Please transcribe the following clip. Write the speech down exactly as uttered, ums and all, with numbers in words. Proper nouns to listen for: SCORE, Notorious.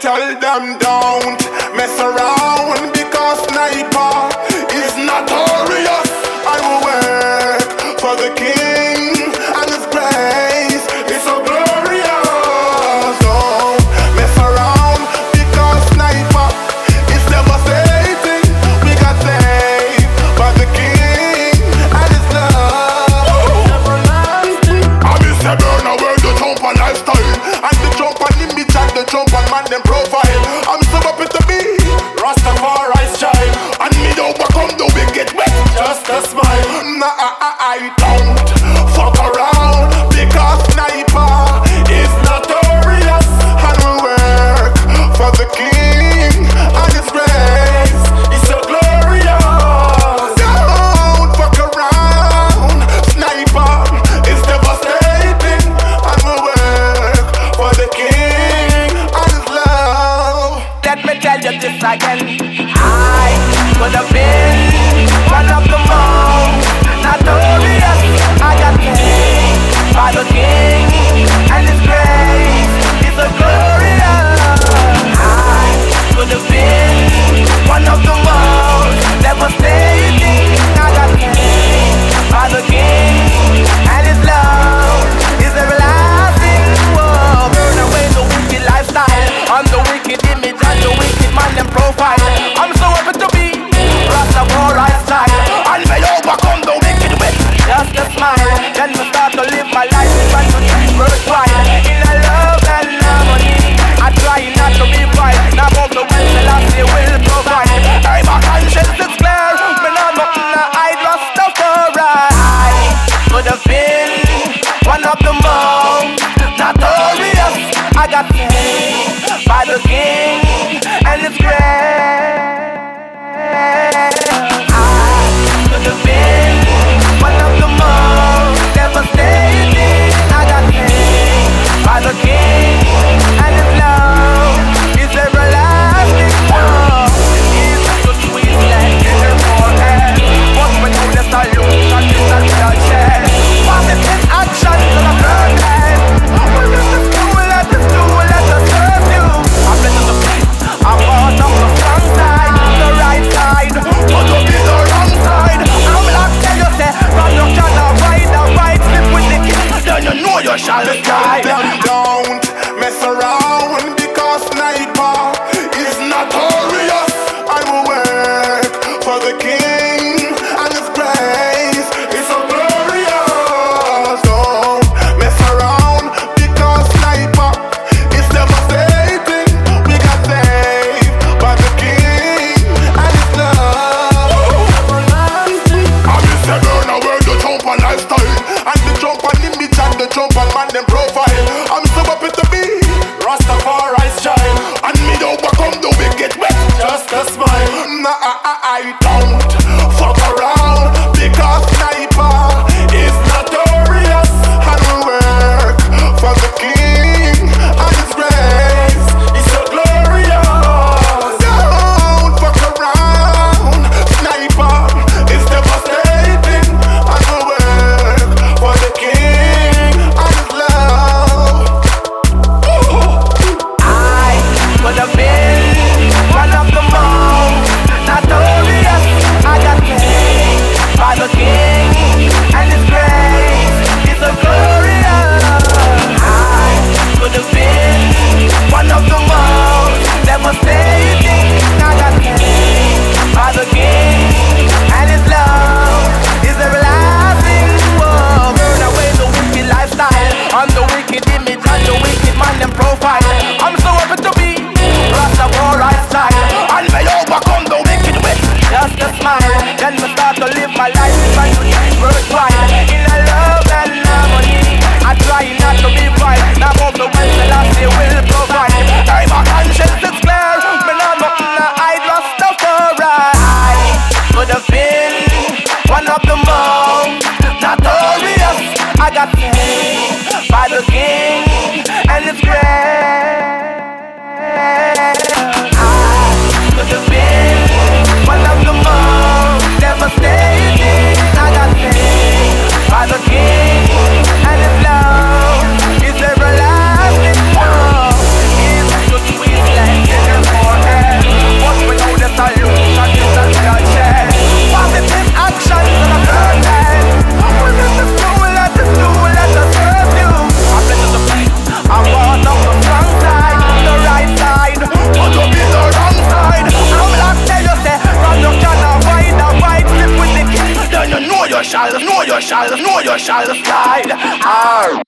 tell them don't mess around, because sniper is notorious. I will work for the king and his praise is so glorious. Don't mess around, because sniper is devastating. We got saved by the king and his love oh. everlasting. I miss the burn away the jump and lifestyle, and the jump and image and the jump and man them profile. I'm so happy to be Rastafari's child, and me overcome though we get wet, just a smile. Nah, I, I, I don't fuck around, because sniper is notorious, and we work for the king and his grace is so glorious. Don't fuck around, sniper is devastating, and we work for the king and his love. Let me tell you this again, I would have been one of the most notorious. I got saved by the king and his grace is so glorious. I would have been one of the most devastating. I got saved by the king and his love is everlasting. Whoa. Burn away the wicked lifestyle and the wicked image and the wicked man and profile. I'm so happy to be Rastafari's child, and may overcome the wicked with just a smile. Then we start to live my life and to treat worthwhile in a love and harmony. I try not to be wild, now of the will the last they will provide. Hey, my conscience is clear, but I'm not in a hide. Rastafari, I could have been one of the most notorious. I got saved by the king and his grace. I could have been one of the most devastating. I got saved by the king and his love is everlasting. Love is so sweet like bitter forever. But when you the solution is a real chance, positive action is a real life. Well, this is cool, let us do, let us serve you. I bless you the peace, I bought up the strong side, the right side, but don't be the wrong side. I'm not tell you say, from your child I ride, I ride, slip with the kids, then you know you shall die. Don't mess around, because sniper is notorious. I will work for the king and his praise is so glorious. Don't mess around, because sniper is devastating. We got saved by the king and his love everlasting. I miss the burn away the jump and lifestyle, and the jump and image and the jump and man them profile. I'm so happy to be Rastafari's child, and me overcome the wicked with just a smile. Nah, I, I, I don't fuck around, because sniper is notorious, and we work for the king and his grace is so glorious. Don't fuck around, sniper is devastating, and we work for the king and his love. I could have been one of the most notorious. I got saved by the king and his grace is so glorious. I could have been one of the most devastating. I got saved by the king and his love is everlasting. Whoa. Burn away the wicked lifestyle and the wicked image and the wicked man and profile. I'm so happy to be Rastafari's child, and may overcome the wicked with just a smile. Then we start to live my life and to treat worthwhile in a love and harmony. I try not to be wild, now of the will the last they will provide. Hey, my conscience is clear, me nah nothing to hide. Rastafari, I could have been one of the most notorious. I got saved by the king and his grace. I could have been one of the most devastating. I got saved by the king and his love is everlasting. Love is so sweet like yourself, know yourself, slide.